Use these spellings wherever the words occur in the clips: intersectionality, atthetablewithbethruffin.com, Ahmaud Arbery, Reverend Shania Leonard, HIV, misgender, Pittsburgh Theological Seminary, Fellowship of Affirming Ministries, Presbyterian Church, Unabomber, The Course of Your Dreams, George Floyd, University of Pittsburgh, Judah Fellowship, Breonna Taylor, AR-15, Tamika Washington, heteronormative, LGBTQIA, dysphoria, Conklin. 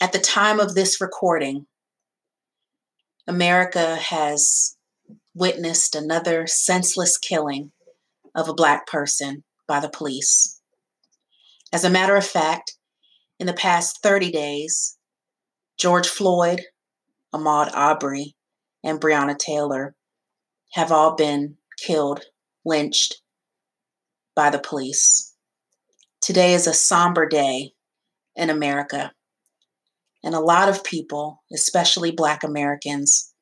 At the time of this recording, America has witnessed another senseless killing of a Black person by the police. As a matter of fact, in the past 30 days, George Floyd, Ahmaud Arbery, and Breonna Taylor have all been killed, lynched by the police. Today is a somber day in America, and a lot of people, especially Black Americans,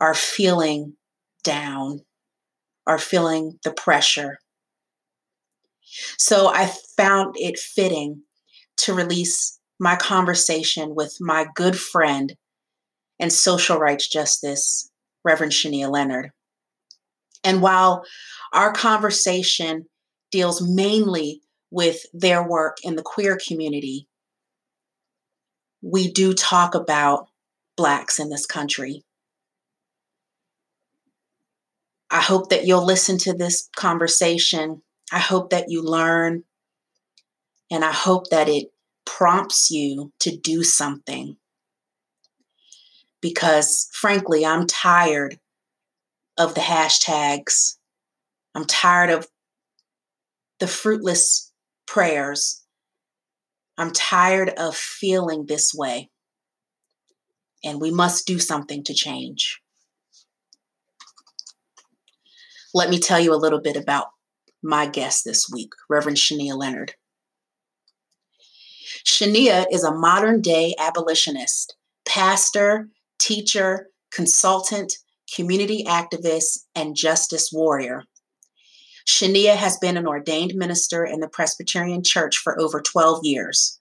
are feeling down, are feeling the pressure. So I found it fitting to release my conversation with my good friend and social rights justice, Reverend Shania Leonard. And while our conversation deals mainly with their work in the queer community, we do talk about Blacks in this country. I hope that you'll listen to this conversation. I hope that you learn, and I hope that it prompts you to do something. Because frankly, I'm tired of the hashtags. I'm tired of the fruitless prayers. I'm tired of feeling this way. And we must do something to change. Let me tell you a little bit about my guest this week, Reverend Shania Leonard. Shania is a modern-day abolitionist, pastor, teacher, consultant, community activist, and justice warrior. Shania has been an ordained minister in the Presbyterian Church for over 12 years.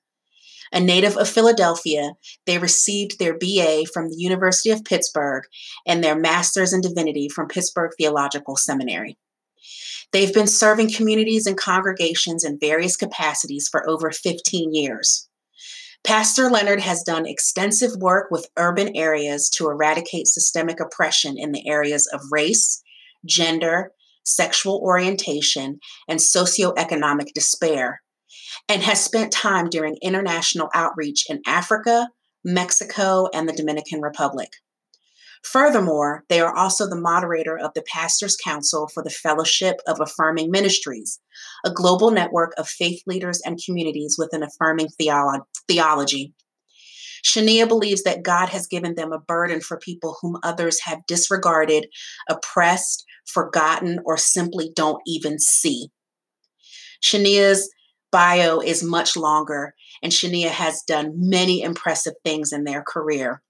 A native of Philadelphia, they received their BA from the University of Pittsburgh and their Master's in Divinity from Pittsburgh Theological Seminary. They've been serving communities and congregations in various capacities for over 15 years. Pastor Leonard has done extensive work with urban areas to eradicate systemic oppression in the areas of race, gender, sexual orientation, and socioeconomic despair, and has spent time during international outreach in Africa, Mexico, and the Dominican Republic. Furthermore, they are also the moderator of the Pastors' Council for the Fellowship of Affirming Ministries, a global network of faith leaders and communities with an affirming theology. Shania believes that God has given them a burden for people whom others have disregarded, oppressed, forgotten, or simply don't even see. Shania's bio is much longer, and Shania has done many impressive things in their career.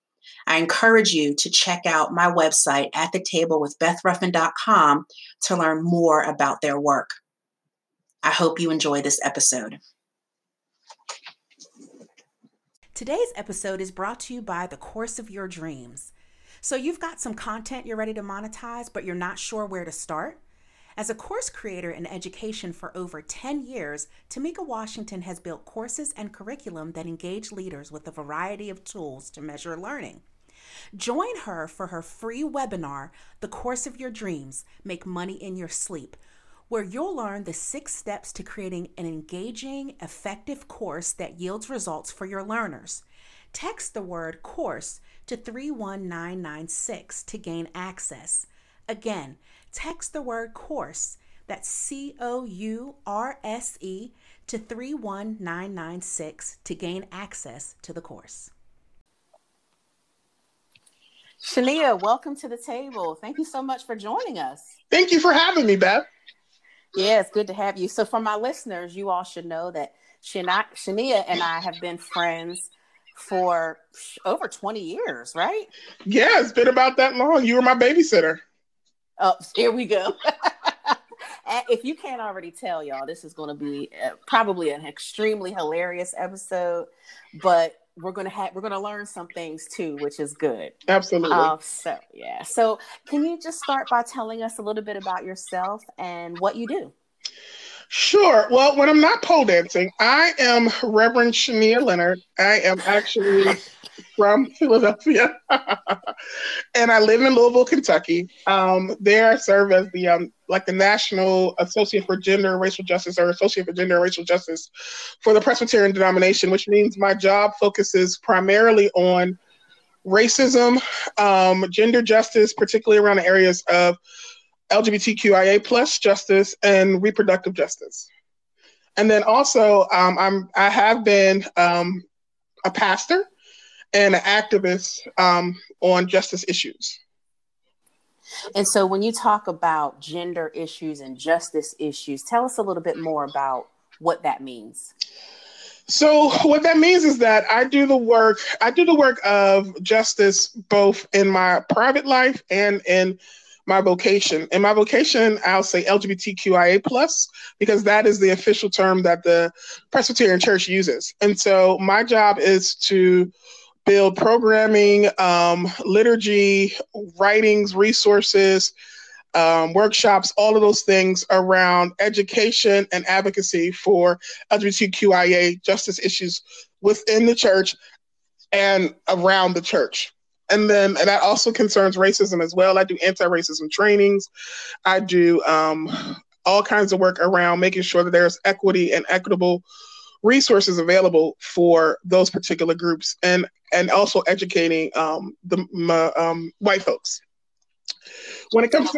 I encourage you to check out my website, atthetablewithbethruffin.com, to learn more about their work. I hope you enjoy this episode. Today's episode is brought to you by The Course of Your Dreams. So you've got some content you're ready to monetize, but you're not sure where to start? As a course creator in education for over 10 years, Tamika Washington has built courses and curriculum that engage leaders with a variety of tools to measure learning. Join her for her free webinar, The Course of Your Dreams, Make Money in Your Sleep, where you'll learn the 6 steps to creating an engaging, effective course that yields results for your learners. Text the word COURSE to 31996 to gain access. Again, text the word COURSE, that's COURSE, to 31996 to gain access to the course. Shania, welcome to the table. Thank you so much for joining us. Thank you for having me, Beth. Yeah, it's good to have you. So for my listeners, you all should know that Shania and I have been friends for over 20 years, right? Yeah, it's been about that long. You were my babysitter. Oh, here we go. If you can't already tell, y'all, this is going to be probably an extremely hilarious episode, but we're going to learn some things too, which is good. Absolutely. So can you just start by telling us a little bit about yourself and what you do? Sure. Well, when I'm not pole dancing, I am Reverend Shania Leonard. I am actually from Philadelphia, and I live in Louisville, Kentucky. There I serve as the the National Associate for Gender and Racial Justice, or Associate for Gender and Racial Justice for the Presbyterian denomination, which means my job focuses primarily on racism, gender justice, particularly around the areas of LGBTQIA plus justice and reproductive justice. And then also, I have been a pastor and an activist on justice issues. And so when you talk about gender issues and justice issues, tell us a little bit more about what that means. So what that means is that I do the work of justice both in my private life and in my vocation. In my vocation, I'll say LGBTQIA+, because that is the official term that the Presbyterian Church uses. And so my job is to build programming, liturgy, writings, resources, workshops, all of those things around education and advocacy for LGBTQIA justice issues within the church and around the church. And then and that also concerns racism as well. I do anti-racism trainings. I do all kinds of work around making sure that there's equity and equitable resources available for those particular groups, and also educating the white folks. When it comes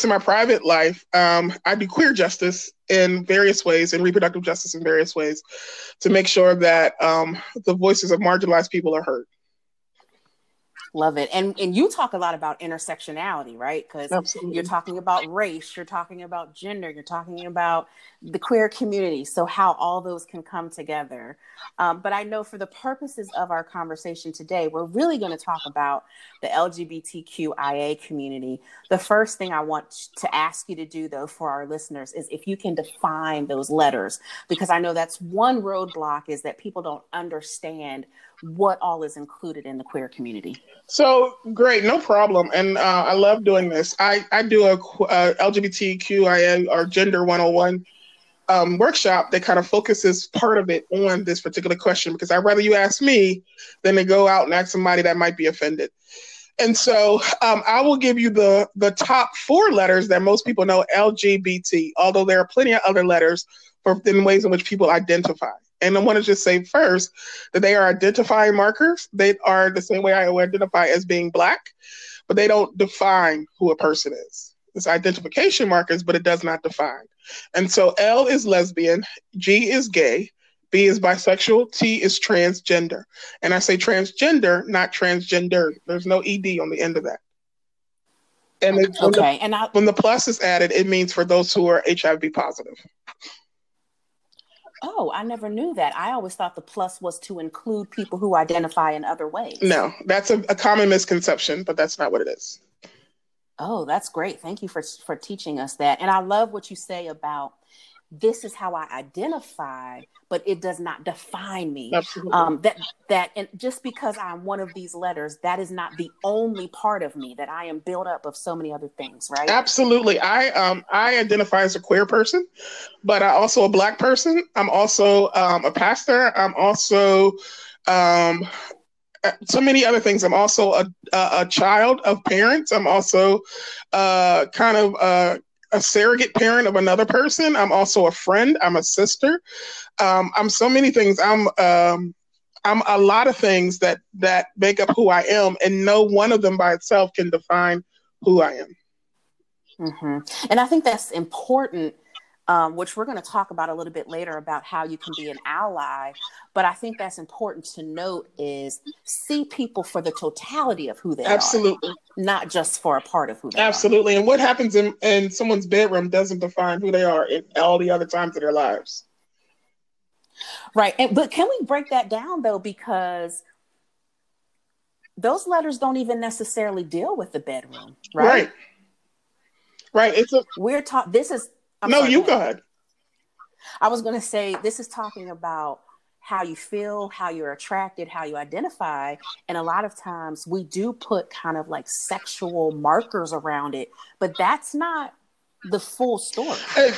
to my private life, I do queer justice in various ways and reproductive justice in various ways to make sure that the voices of marginalized people are heard. Love it. And you talk a lot about intersectionality, right? Because you're talking about race, you're talking about gender, you're talking about the queer community. So how all those can come together. But I know for the purposes of our conversation today, we're really going to talk about the LGBTQIA community. The first thing I want to ask you to do, though, for our listeners is if you can define those letters, because I know that's one roadblock, is that people don't understand what all is included in the queer community. So great, no problem. And I love doing this. I do a LGBTQIA or Gender 101 workshop that kind of focuses part of it on this particular question, because I'd rather you ask me than to go out and ask somebody that might be offended. And so I will give you the top four letters that most people know, LGBT, although there are plenty of other letters for in ways in which people identify. And I want to just say first that they are identifying markers. They are the same way I identify as being Black, but they don't define who a person is. It's identification markers, but it does not define. And so L is lesbian, G is gay, B is bisexual, T is transgender. And I say transgender, not transgendered. There's no ED on the end of that. And when the plus is added, it means for those who are HIV positive. Oh, I never knew that. I always thought the plus was to include people who identify in other ways. No, that's a common misconception, but that's not what it is. Oh, that's great. Thank you for teaching us that. And I love what you say about this is how I identify, but it does not define me. Absolutely. And just because I'm one of these letters, that is not the only part of me, that I am built up of so many other things, right? Absolutely. I identify as a queer person, but I also a Black person. I'm also a pastor. I'm also so many other things. I'm also a child of parents. I'm also a surrogate parent of another person. I'm also a friend. I'm a sister. I'm so many things. I'm a lot of things that make up who I am, and no one of them by itself can define who I am. Mm-hmm. And I think that's important, which we're going to talk about a little bit later about how you can be an ally. But I think that's important to note is see people for the totality of who they are. Absolutely. Not just for a part of who they are. Absolutely. And what happens in someone's bedroom doesn't define who they are in all the other times of their lives. Right. But can we break that down, though? Because those letters don't even necessarily deal with the bedroom. Right. Right. We're taught this is. Go ahead. I was going to say, this is talking about how you feel, how you're attracted, how you identify. And a lot of times we do put kind of like sexual markers around it, but that's not the full story.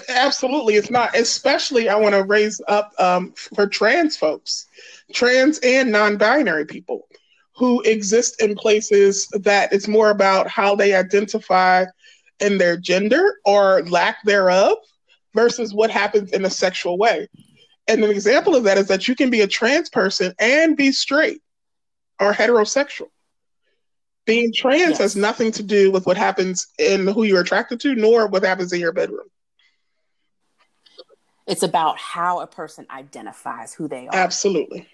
Absolutely. It's not, especially I want to raise up for trans folks, trans and non-binary people. who exist in places that it's more about how they identify in their gender or lack thereof versus what happens in a sexual way. And an example of that is that you can be a trans person and be straight or heterosexual. Being trans has nothing to do with what happens in who you're attracted to, nor what happens in your bedroom. It's about how a person identifies who they are. Absolutely.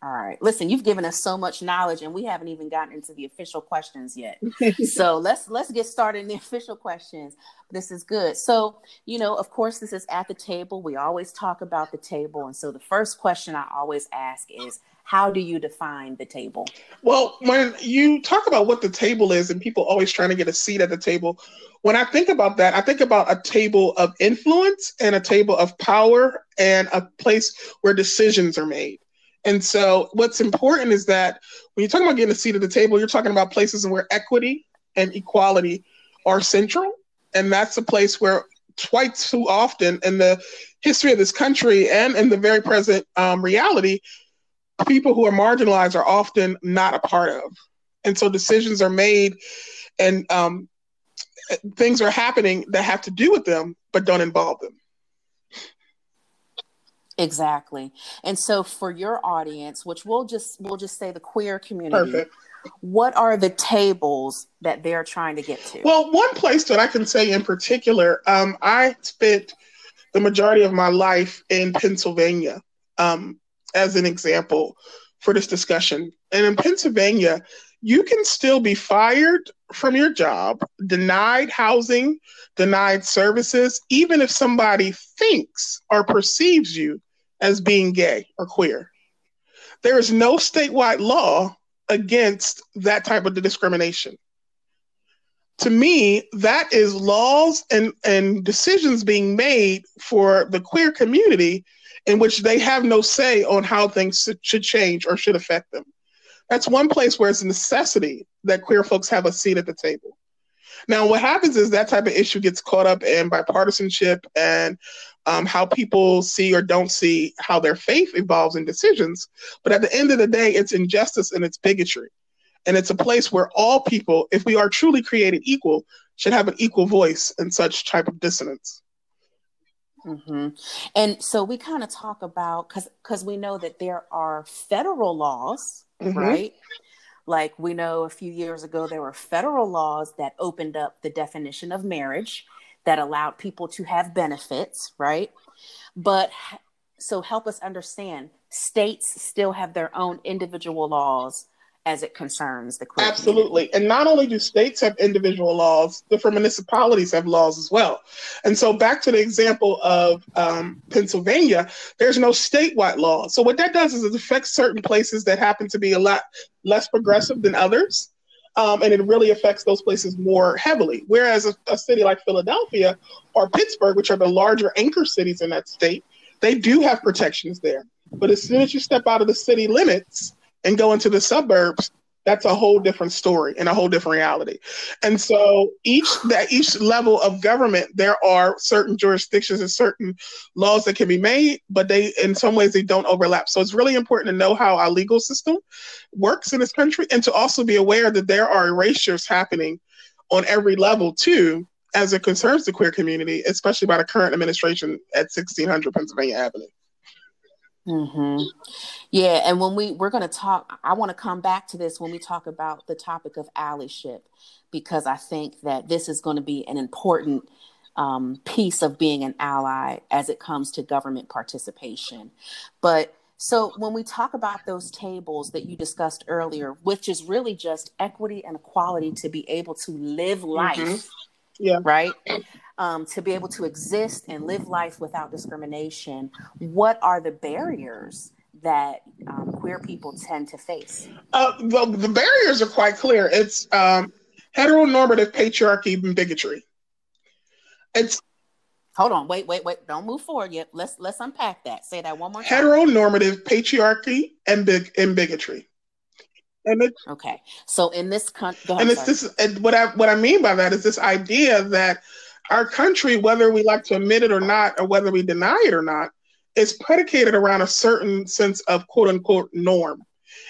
All right. Listen, you've given us so much knowledge and we haven't even gotten into the official questions yet. So let's get started in the official questions. This is good. So, you know, of course, this is At the Table. We always talk about the table. And so the first question I always ask is, how do you define the table? Well, when you talk about what the table is and people always trying to get a seat at the table, when I think about that, I think about a table of influence and a table of power and a place where decisions are made. And so what's important is that when you're talking about getting a seat at the table, you're talking about places where equity and equality are central. And that's a place where twice too often in the history of this country and in the very present reality, people who are marginalized are often not a part of. And so decisions are made and things are happening that have to do with them, but don't involve them. Exactly. And so for your audience, which we'll just say the queer community, perfect. What are the tables that they're trying to get to? Well, one place that I can say in particular, I spent the majority of my life in Pennsylvania, as an example for this discussion. And in Pennsylvania, you can still be fired from your job, denied housing, denied services, even if somebody thinks or perceives you as being gay or queer. There is no statewide law against that type of discrimination. To me, that is laws and decisions being made for the queer community in which they have no say on how things should change or should affect them. That's one place where it's a necessity that queer folks have a seat at the table. Now, what happens is that type of issue gets caught up in bipartisanship and how people see or don't see how their faith evolves in decisions. But at the end of the day, it's injustice and it's bigotry. And it's a place where all people, if we are truly created equal, should have an equal voice in such type of dissonance. Mm-hmm. And so we kind of talk about, because we know that there are federal laws, mm-hmm. right? Like we know a few years ago, there were federal laws that opened up the definition of marriage that allowed people to have benefits, right? But so help us understand, states still have their own individual laws as it concerns the queer absolutely community. And not only do states have individual laws, different municipalities have laws as well. And so back to the example of Pennsylvania, there's no statewide law. So what that does is it affects certain places that happen to be a lot less progressive than others. And it really affects those places more heavily. Whereas a city like Philadelphia or Pittsburgh, which are the larger anchor cities in that state, they do have protections there. But as soon as you step out of the city limits and go into the suburbs, that's a whole different story and a whole different reality. And so each level of government, there are certain jurisdictions and certain laws that can be made, but they, in some ways, they don't overlap. So it's really important to know how our legal system works in this country and to also be aware that there are erasures happening on every level too, as it concerns the queer community, especially by the current administration at 1600 Pennsylvania Avenue. Mm-hmm. Yeah. And when we're going to talk, I want to come back to this when we talk about the topic of allyship, because I think that this is going to be an important piece of being an ally as it comes to government participation. But so when we talk about those tables that you discussed earlier, which is really just equity and equality to be able to live life, mm-hmm. yeah. right? To be able to exist and live life without discrimination, what are the barriers that queer people tend to face? The barriers are quite clear. It's heteronormative patriarchy and bigotry. It's hold on, wait, don't move forward yet. Let's unpack that. Say that one more time. Heteronormative patriarchy and bigotry. And it, okay, so in this country, and it's this. And what I mean by that is this idea that our country, whether we like to admit it or not, or whether we deny it or not, is predicated around a certain sense of quote unquote norm.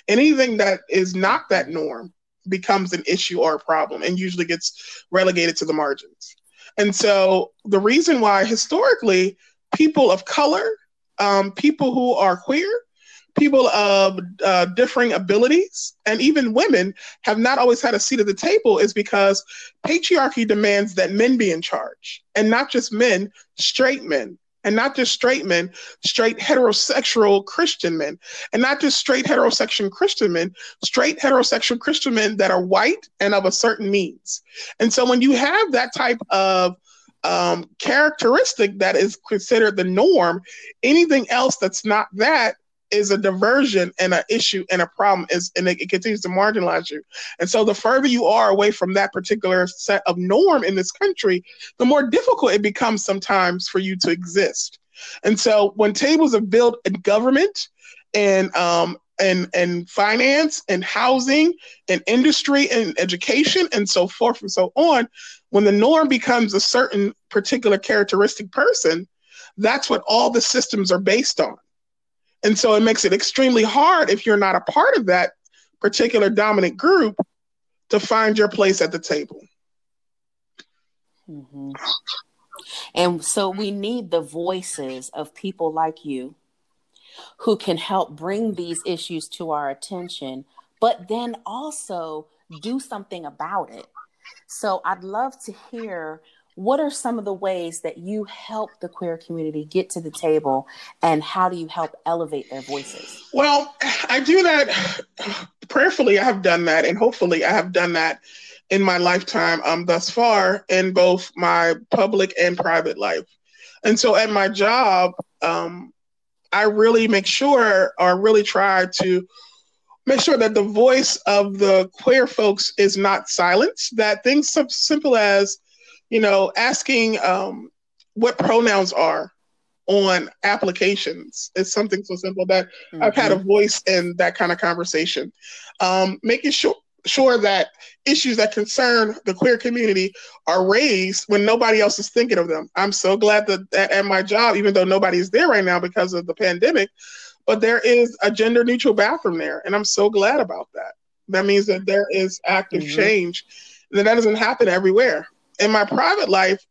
Anything that is not that norm becomes an issue or a problem and usually gets relegated to the margins. And so the reason why historically people of color, people who are queer, people of differing abilities, and even women have not always had a seat at the table is because patriarchy demands that men be in charge, and not just men, straight men. And not just straight men, straight heterosexual Christian men. And not just straight heterosexual Christian men that are white and of a certain needs. And so when you have that type of characteristic that is considered the norm, anything else that's not that is a diversion and an issue and a problem, and it continues to marginalize you. And so the further you are away from that particular set of norm in this country, the more difficult it becomes sometimes for you to exist. And so when tables are built in government and finance and housing and industry and education and so forth and so on, when the norm becomes a certain particular characteristic person, that's what all the systems are based on. And so it makes it extremely hard if you're not a part of that particular dominant group to find your place at the table. Mm-hmm. And so we need the voices of people like you who can help bring these issues to our attention, but then also do something about it. So I'd love to hear, what are some of the ways that you help the queer community get to the table, and how do you help elevate their voices? Well, I do that prayerfully. I have done that, and hopefully I have done that in my lifetime thus far in both my public and private life. And so at my job, I really make sure, or really try to make sure, that the voice of the queer folks is not silenced, that things so simple as, you know, asking what pronouns are on applications is something so simple that mm-hmm. I've had a voice in that kind of conversation. Making sure that issues that concern the queer community are raised when nobody else is thinking of them. I'm so glad that at my job, even though nobody's there right now because of the pandemic, but there is a gender neutral bathroom there. And I'm so glad about that. That means that there is active mm-hmm. change, and that doesn't happen everywhere. In my private life,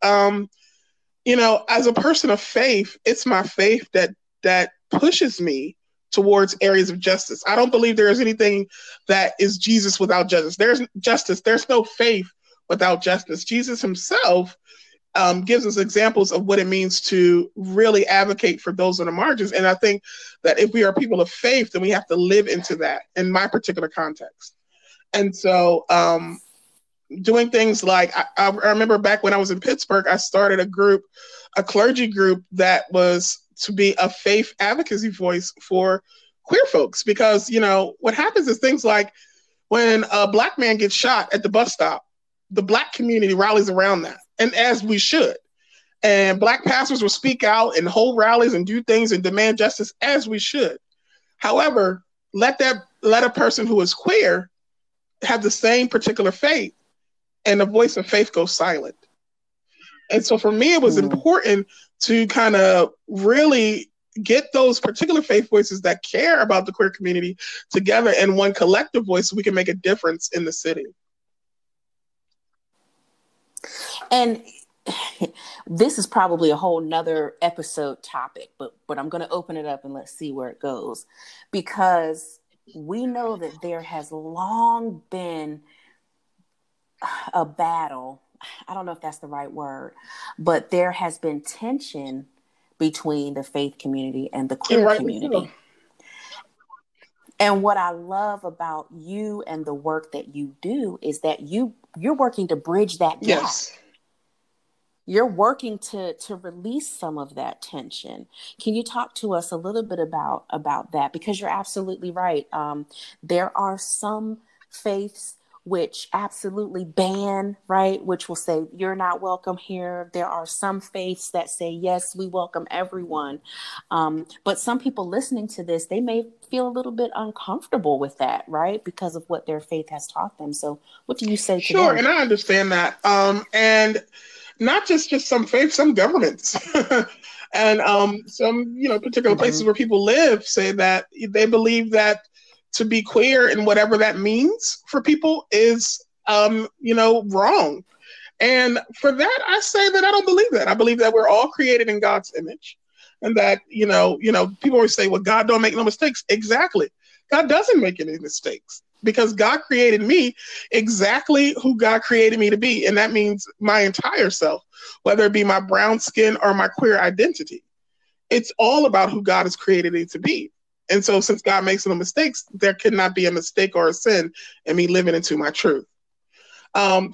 you know, as a person of faith, it's my faith that pushes me towards areas of justice. I don't believe there is anything that is Jesus without justice. There's justice. There's no faith without justice. Jesus himself gives us examples of what it means to really advocate for those on the margins. And I think that if we are people of faith, then we have to live into that in my particular context. And so, doing things like, I remember back when I was in Pittsburgh, I started a clergy group that was to be a faith advocacy voice for queer folks. Because, you know, what happens is things like when a black man gets shot at the bus stop, the black community rallies around that, and as we should. And black pastors will speak out and hold rallies and do things and demand justice, as we should. However, let a person who is queer have the same particular faith, and the voice of faith goes silent. And so for me, it was important to kind of really get those particular faith voices that care about the queer community together in one collective voice so we can make a difference in the city. And this is probably a whole nother episode topic, but I'm going to open it up and let's see where it goes. Because we know that there has long been a battle. I don't know if that's the right word, but there has been tension between the faith community and the queer community. And what I love about you and the work that you do is that you're working to bridge that gap. Yes. You're working to release some of that tension. Can you talk to us a little bit about that? Because you're absolutely right. There are some faiths which absolutely ban, right? Which will say, you're not welcome here. There are some faiths that say, yes, we welcome everyone. But some people listening to this, they may feel a little bit uncomfortable with that, right? Because of what their faith has taught them. So what do you say to that? Sure, and I understand that. And not just some faiths, some governments. And some, you know, particular places where people live say that they believe that to be queer and whatever that means for people is, wrong. And for that, I say that I don't believe that. I believe that we're all created in God's image, and that, people always say, well, God don't make no mistakes. Exactly. God doesn't make any mistakes, because God created me exactly who God created me to be. And that means my entire self, whether it be my brown skin or my queer identity. It's all about who God has created me to be. And so since God makes no mistakes, there could not be a mistake or a sin in me living into my truth.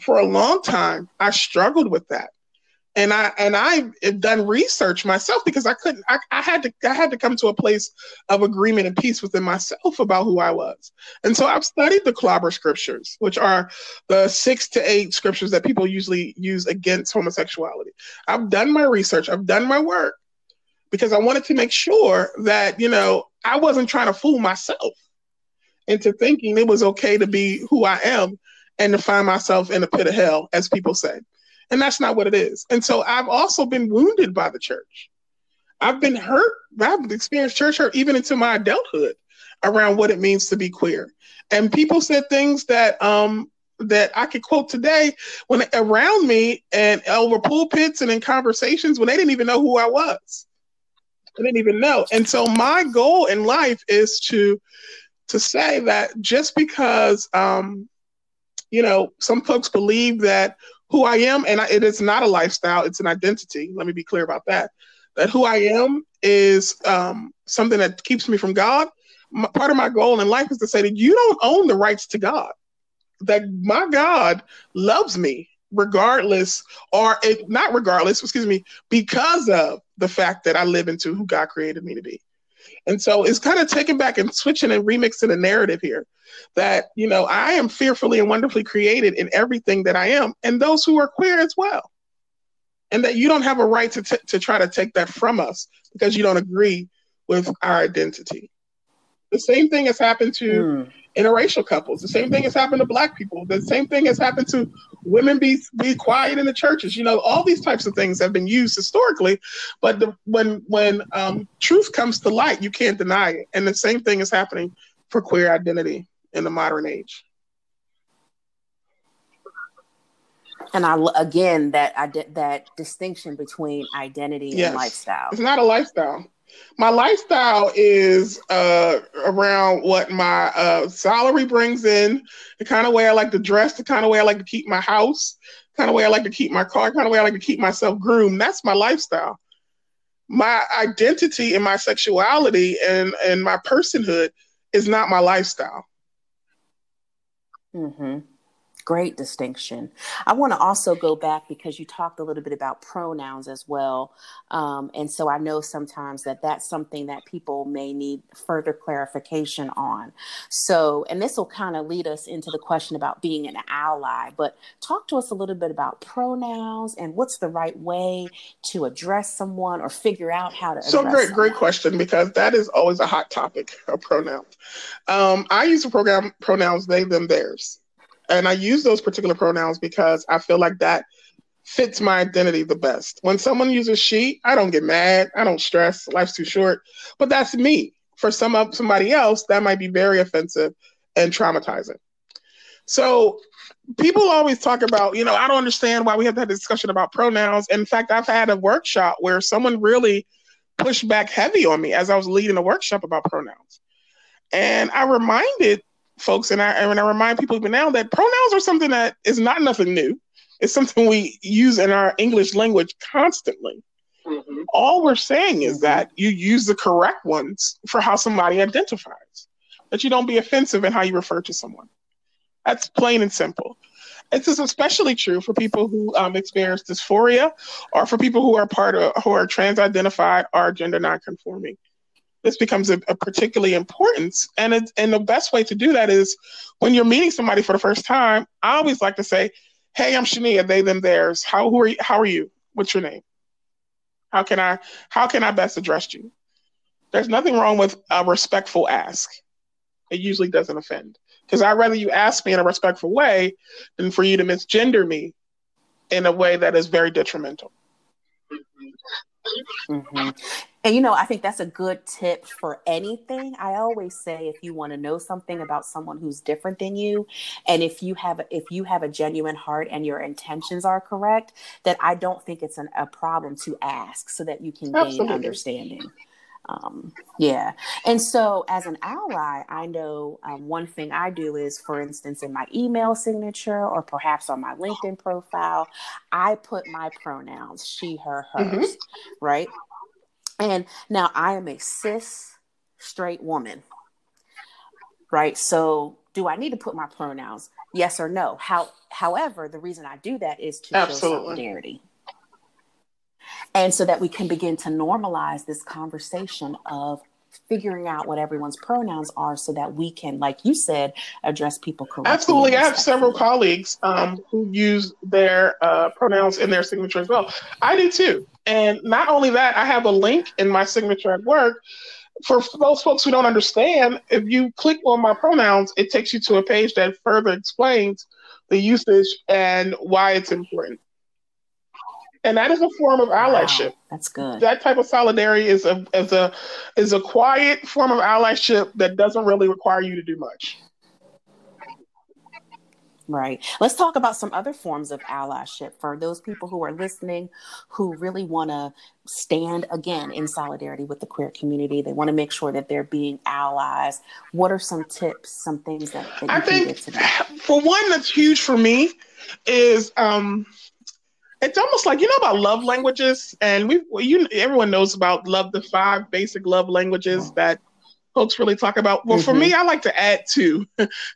For a long time, I struggled with that. And I've done research myself, because I had to come to a place of agreement and peace within myself about who I was. And so I've studied the clobber scriptures, which are the 6 to 8 scriptures that people usually use against homosexuality. I've done my research. I've done my work, because I wanted to make sure that, I wasn't trying to fool myself into thinking it was okay to be who I am and to find myself in the pit of hell, as people say. And that's not what it is. And so I've also been wounded by the church. I've been hurt. I've experienced church hurt even into my adulthood around what it means to be queer. And people said things that I could quote today when around me and over pulpits and in conversations when they didn't even know who I was. I didn't even know. And so my goal in life is to say that just because, some folks believe that who I am, and it is not a lifestyle, it's an identity. Let me be clear about that. That who I am is something that keeps me from God. Part of my goal in life is to say that you don't own the rights to God. That my God loves me because of the fact that I live into who God created me to be. And so it's kind of taking back and switching and remixing the narrative here that, I am fearfully and wonderfully created in everything that I am, and those who are queer as well. And that you don't have a right to try to take that from us because you don't agree with our identity. The same thing has happened to interracial couples. The same thing has happened to Black people. The same thing has happened to women be quiet in the churches. All these types of things have been used historically, but when truth comes to light, you can't deny it. And the same thing is happening for queer identity in the modern age. And that distinction between identity and lifestyle. It's not a lifestyle. My lifestyle is around what my salary brings in, the kind of way I like to dress, the kind of way I like to keep my house, the kind of way I like to keep my car, the kind of way I like to keep myself groomed. That's my lifestyle. My identity and my sexuality and my personhood is not my lifestyle. Mm-hmm. Great distinction. I want to also go back because you talked a little bit about pronouns as well. And so I know sometimes that's something that people may need further clarification on. So, and this will kind of lead us into the question about being an ally, but talk to us a little bit about pronouns and what's the right way to address someone or figure out how to address someone. So great question, because that is always a hot topic of pronouns. I use the pronouns they, them, theirs. And I use those particular pronouns because I feel like that fits my identity the best. When someone uses she, I don't get mad. I don't stress. Life's too short. But that's me. For somebody else, that might be very offensive and traumatizing. So people always talk about, I don't understand why we have that discussion about pronouns. In fact, I've had a workshop where someone really pushed back heavy on me as I was leading a workshop about pronouns. And I reminded folks, and I remind people even now that pronouns are something that is not nothing new. It's something we use in our English language constantly. Mm-hmm. All we're saying is that you use the correct ones for how somebody identifies, that you don't be offensive in how you refer to someone. That's plain and simple. This is especially true for people who experience dysphoria, or for people who are who are trans-identified or gender non-conforming. This becomes a particularly important, and the best way to do that is when you're meeting somebody for the first time. I always like to say, "Hey, I'm Shania. They, them, theirs. How are you? What's your name? How can I best address you?" There's nothing wrong with a respectful ask. It usually doesn't offend, because I'd rather you ask me in a respectful way than for you to misgender me in a way that is very detrimental. Mm-hmm. And, you know, I think that's a good tip for anything. I always say, if you want to know something about someone who's different than you, and if you have a genuine heart and your intentions are correct, that I don't think it's a problem to ask, so that you can gain understanding. Yeah. And so as an ally, I know one thing I do is, for instance, in my email signature or perhaps on my LinkedIn profile, I put my pronouns, she, her, hers, mm-hmm. right? And now I am a cis straight woman, right? So do I need to put my pronouns? Yes or no? However, the reason I do that is to show solidarity. And so that we can begin to normalize this conversation of figuring out what everyone's pronouns are, so that we can, like you said, address people correctly. Absolutely. I have several colleagues who use their pronouns in their signature as well. I do too. And not only that, I have a link in my signature at work. For those folks who don't understand, if you click on my pronouns, it takes you to a page that further explains the usage and why it's important. And that is a form of allyship. Wow, that's good. That type of solidarity is a quiet form of allyship that doesn't really require you to do much. Right. Let's talk about some other forms of allyship for those people who are listening, who really want to stand again in solidarity with the queer community. They want to make sure that they're being allies. What are some tips, some things that I think, can get to them? For one, that's huge for me is, it's almost like, you know about love languages, and everyone knows about the five basic love languages that folks really talk about. Well, mm-hmm. for me, I like to add two.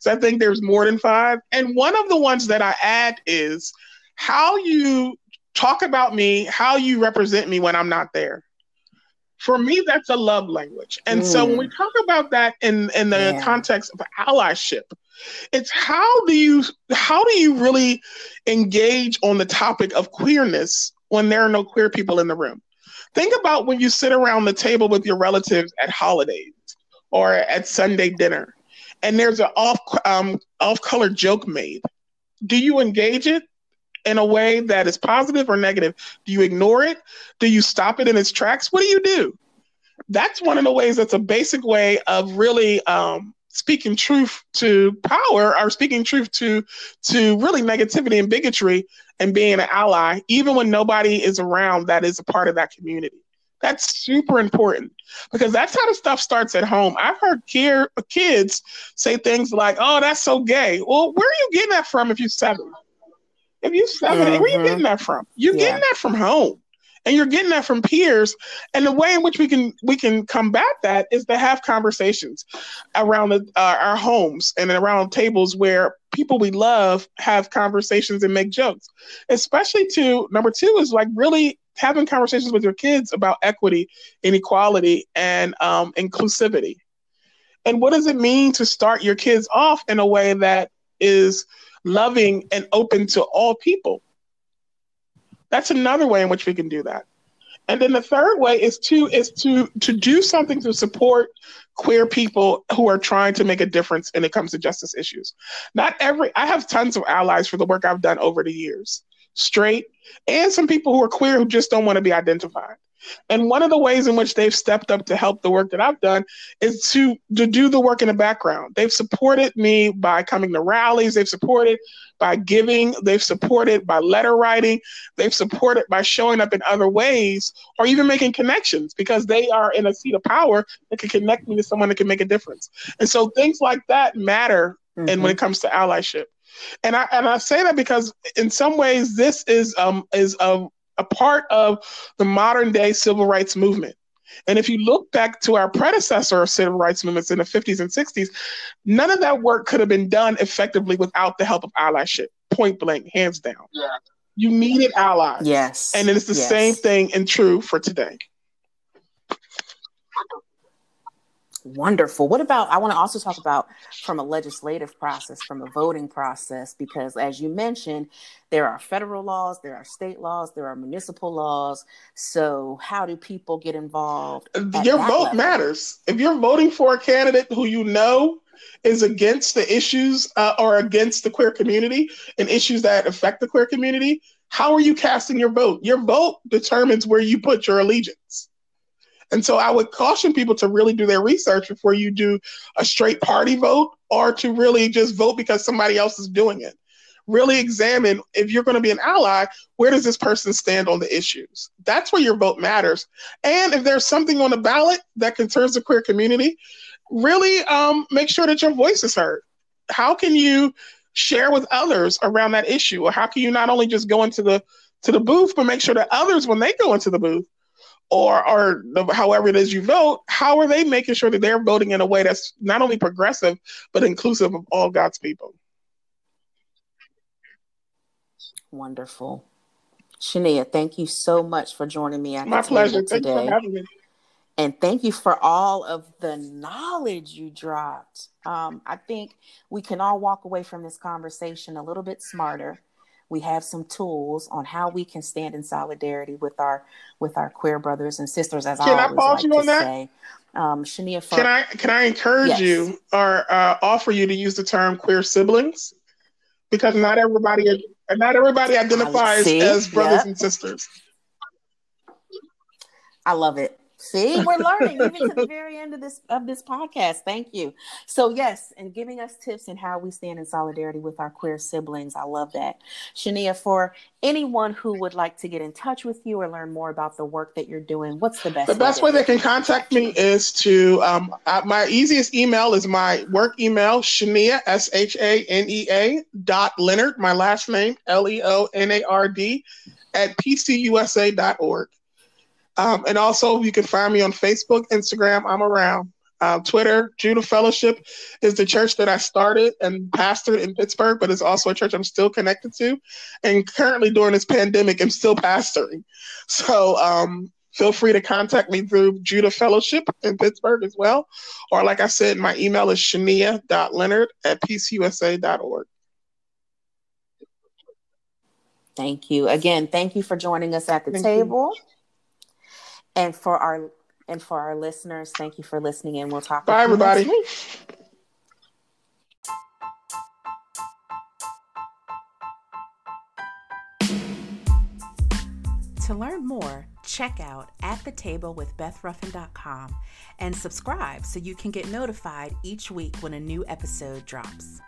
So I think there's more than five. And one of the ones that I add is how you talk about me, how you represent me when I'm not there. For me, that's a love language. And so when we talk about that in the context of allyship, it's how do you really engage on the topic of queerness when there are no queer people in the room? Think about when you sit around the table with your relatives at holidays or at Sunday dinner, and there's an off-color joke made. Do you engage it in a way that is positive or negative? Do you ignore it? Do you stop it in its tracks? What do you do? That's one of the ways. That's a basic way of really speaking truth to power, or speaking truth to really negativity and bigotry, and being an ally, even when nobody is around that is a part of that community. That's super important, because that's how the stuff starts at home. I've heard kids say things like, "Oh, that's so gay." Well, where are you getting that from if you're seven? If you're seven, mm-hmm. where are you getting that from? You're getting that from home. And you're getting that from peers. And the way in which we can combat that is to have conversations around our homes and around tables where people we love have conversations and make jokes. Especially number two is like really having conversations with your kids about equity, inequality, and inclusivity. And what does it mean to start your kids off in a way that is loving and open to all people? That's another way in which we can do that. And then the third way is to do something to support queer people who are trying to make a difference when it comes to justice issues. I have tons of allies for the work I've done over the years, straight, and some people who are queer who just don't want to be identified. And one of the ways in which they've stepped up to help the work that I've done is to do the work in the background. They've supported me by coming to rallies. They've supported by giving. They've supported by letter writing. They've supported by showing up in other ways, or even making connections, because they are in a seat of power that can connect me to someone that can make a difference. And so things like that matter mm-hmm. and when it comes to allyship. And I say that because in some ways this is a part of the modern day civil rights movement. And if you look back to our predecessor of civil rights movements in the 50s and 60s, none of that work could have been done effectively without the help of allyship, point blank, hands down. Yeah. You needed allies. Yes. And it is the same thing and true for today. Wonderful. What about, I want to also talk about from a legislative process, from a voting process, because as you mentioned, there are federal laws, there are state laws, there are municipal laws. So how do people get involved? Your vote matters. If you're voting for a candidate who you know is against the issues or against the queer community and issues that affect the queer community, how are you casting your vote? Your vote determines where you put your allegiance. And so I would caution people to really do their research before you do a straight party vote, or to really just vote because somebody else is doing it. Really examine, if you're going to be an ally, where does this person stand on the issues? That's where your vote matters. And if there's something on the ballot that concerns the queer community, really make sure that your voice is heard. How can you share with others around that issue? Or how can you not only just go into the booth, but make sure that others, when they go into the booth, or however it is you vote, how are they making sure that they're voting in a way that's not only progressive, but inclusive of all God's people? Wonderful. Shania, thank you so much for joining me. My pleasure. Thank you for having me. And thank you for all of the knowledge you dropped. I think we can all walk away from this conversation a little bit smarter. We have some tools on how we can stand in solidarity with our queer brothers and sisters, as can I always pause like you on to that? Say. Shania, can I encourage you or offer you to use the term queer siblings? Because not everybody identifies as brothers and sisters. I love it. See, we're learning even to the very end of this podcast. Thank you. So yes, and giving us tips on how we stand in solidarity with our queer siblings. I love that. Shania, for anyone who would like to get in touch with you or learn more about the work that you're doing, what's the best way? The best way they can contact me is to, my easiest email is my work email, Shania, Shania .Leonard, my last name, Leonard, at pcusa.org. And also, you can find me on Facebook, Instagram, I'm around. Twitter, Judah Fellowship is the church that I started and pastored in Pittsburgh, but it's also a church I'm still connected to. And currently, during this pandemic, I'm still pastoring. So feel free to contact me through Judah Fellowship in Pittsburgh as well. Or like I said, my email is shania.leonard@peaceusa.org. Thank you. Again, thank you for joining us at the table. You. And for our listeners, thank you for listening, and we'll talk about it. Bye, everybody. Next week. To learn more, check out atthetablewithbethruffin.com and subscribe so you can get notified each week when a new episode drops.